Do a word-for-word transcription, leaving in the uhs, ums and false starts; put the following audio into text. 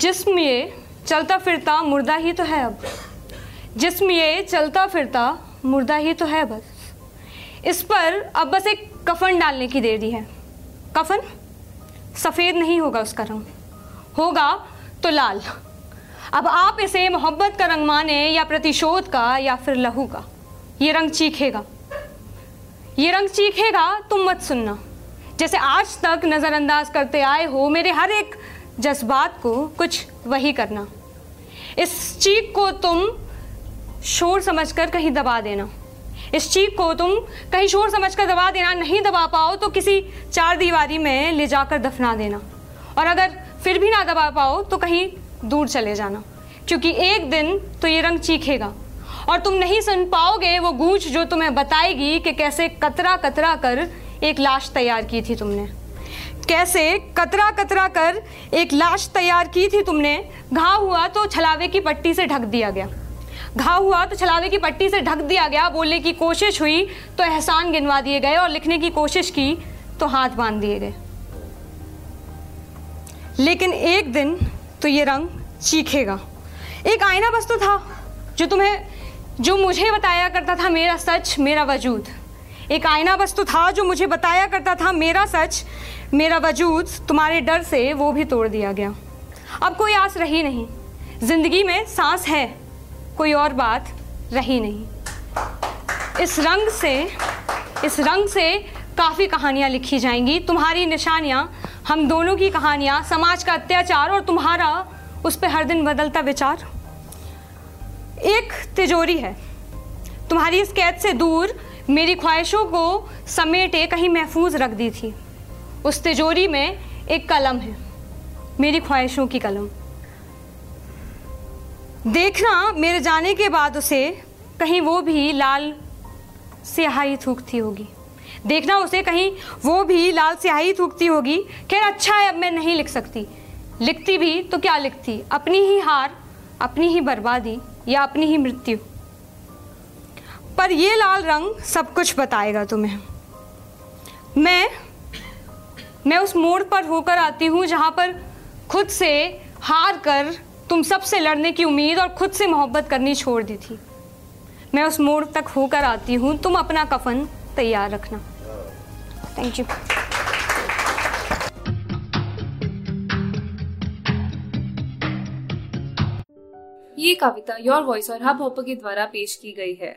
जिस्म ये चलता फिरता मुर्दा ही तो है, अब जिस्म ये चलता फिरता मुर्दा ही तो है, बस इस पर अब बस एक कफन डालने की देरी है। कफन सफ़ेद नहीं होगा, उसका रंग होगा तो लाल। अब आप इसे मोहब्बत का रंग माने या प्रतिशोध का या फिर लहू का, ये रंग चीखेगा, ये रंग चीखेगा, तुम मत सुनना। जैसे आज तक नज़रअंदाज करते आए हो मेरे हर एक जज्बात को, कुछ वही करना। इस चीख को तुम शोर समझकर कहीं दबा देना, इस चीख को तुम कहीं शोर समझकर दबा देना। नहीं दबा पाओ तो किसी चार दीवारी में ले जाकर दफना देना, और अगर फिर भी ना दबा पाओ तो कहीं दूर चले जाना, क्योंकि एक दिन तो ये रंग चीखेगा और तुम नहीं सुन पाओगे वो गूंज जो तुम्हें बताएगी कि कैसे कतरा कतरा कर एक लाश तैयार की थी तुमने, कैसे कतरा कतरा कर एक लाश तैयार की थी तुमने। घाव हुआ तो छलावे की पट्टी से ढक दिया गया, घाव हुआ तो छलावे की पट्टी से ढक दिया गया। बोलने की कोशिश हुई तो एहसान गिनवा दिए गए, और लिखने की कोशिश की तो हाथ बांध दिए गए। लेकिन एक दिन तो ये रंग चीखेगा। एक आईना बस तो था जो तुम्हें जो मुझे बताया करता था मेरा सच मेरा वजूद, एक आईना बस तो था जो मुझे बताया करता था मेरा सच मेरा वजूद। तुम्हारे डर से वो भी तोड़ दिया गया, अब कोई आस रही नहीं। ज़िंदगी में सांस है, कोई और बात रही नहीं। इस रंग से इस रंग से काफ़ी कहानियाँ लिखी जाएंगी, तुम्हारी निशानियाँ, हम दोनों की कहानियाँ, समाज का अत्याचार और तुम्हारा उस पर हर दिन बदलता विचार। एक तिजोरी है तुम्हारी इस कैद से दूर, मेरी ख्वाहिशों को समेटे कहीं महफूज रख दी थी। उस तिजोरी में एक कलम है, मेरी ख्वाहिशों की कलम। देखना मेरे जाने के बाद उसे, कहीं वो भी लाल स्याही थूकती होगी, देखना उसे कहीं वो भी लाल स्याही थूकती होगी। खैर अच्छा है, अब मैं नहीं लिख सकती, लिखती भी तो क्या लिखती, अपनी ही हार, अपनी ही बर्बादी या अपनी ही मृत्यु। पर ये लाल रंग सब कुछ बताएगा तुम्हें। मैं मैं उस मोड़ पर होकर आती हूँ जहाँ पर खुद से हार कर तुम सब से लड़ने की उम्मीद और खुद से मोहब्बत करनी छोड़ दी थी। मैं उस मोड़ तक होकर आती हूँ, तुम अपना कफन तैयार रखना। Thank you. ये कविता योर वॉइस और हब हॉप के द्वारा पेश की गई है।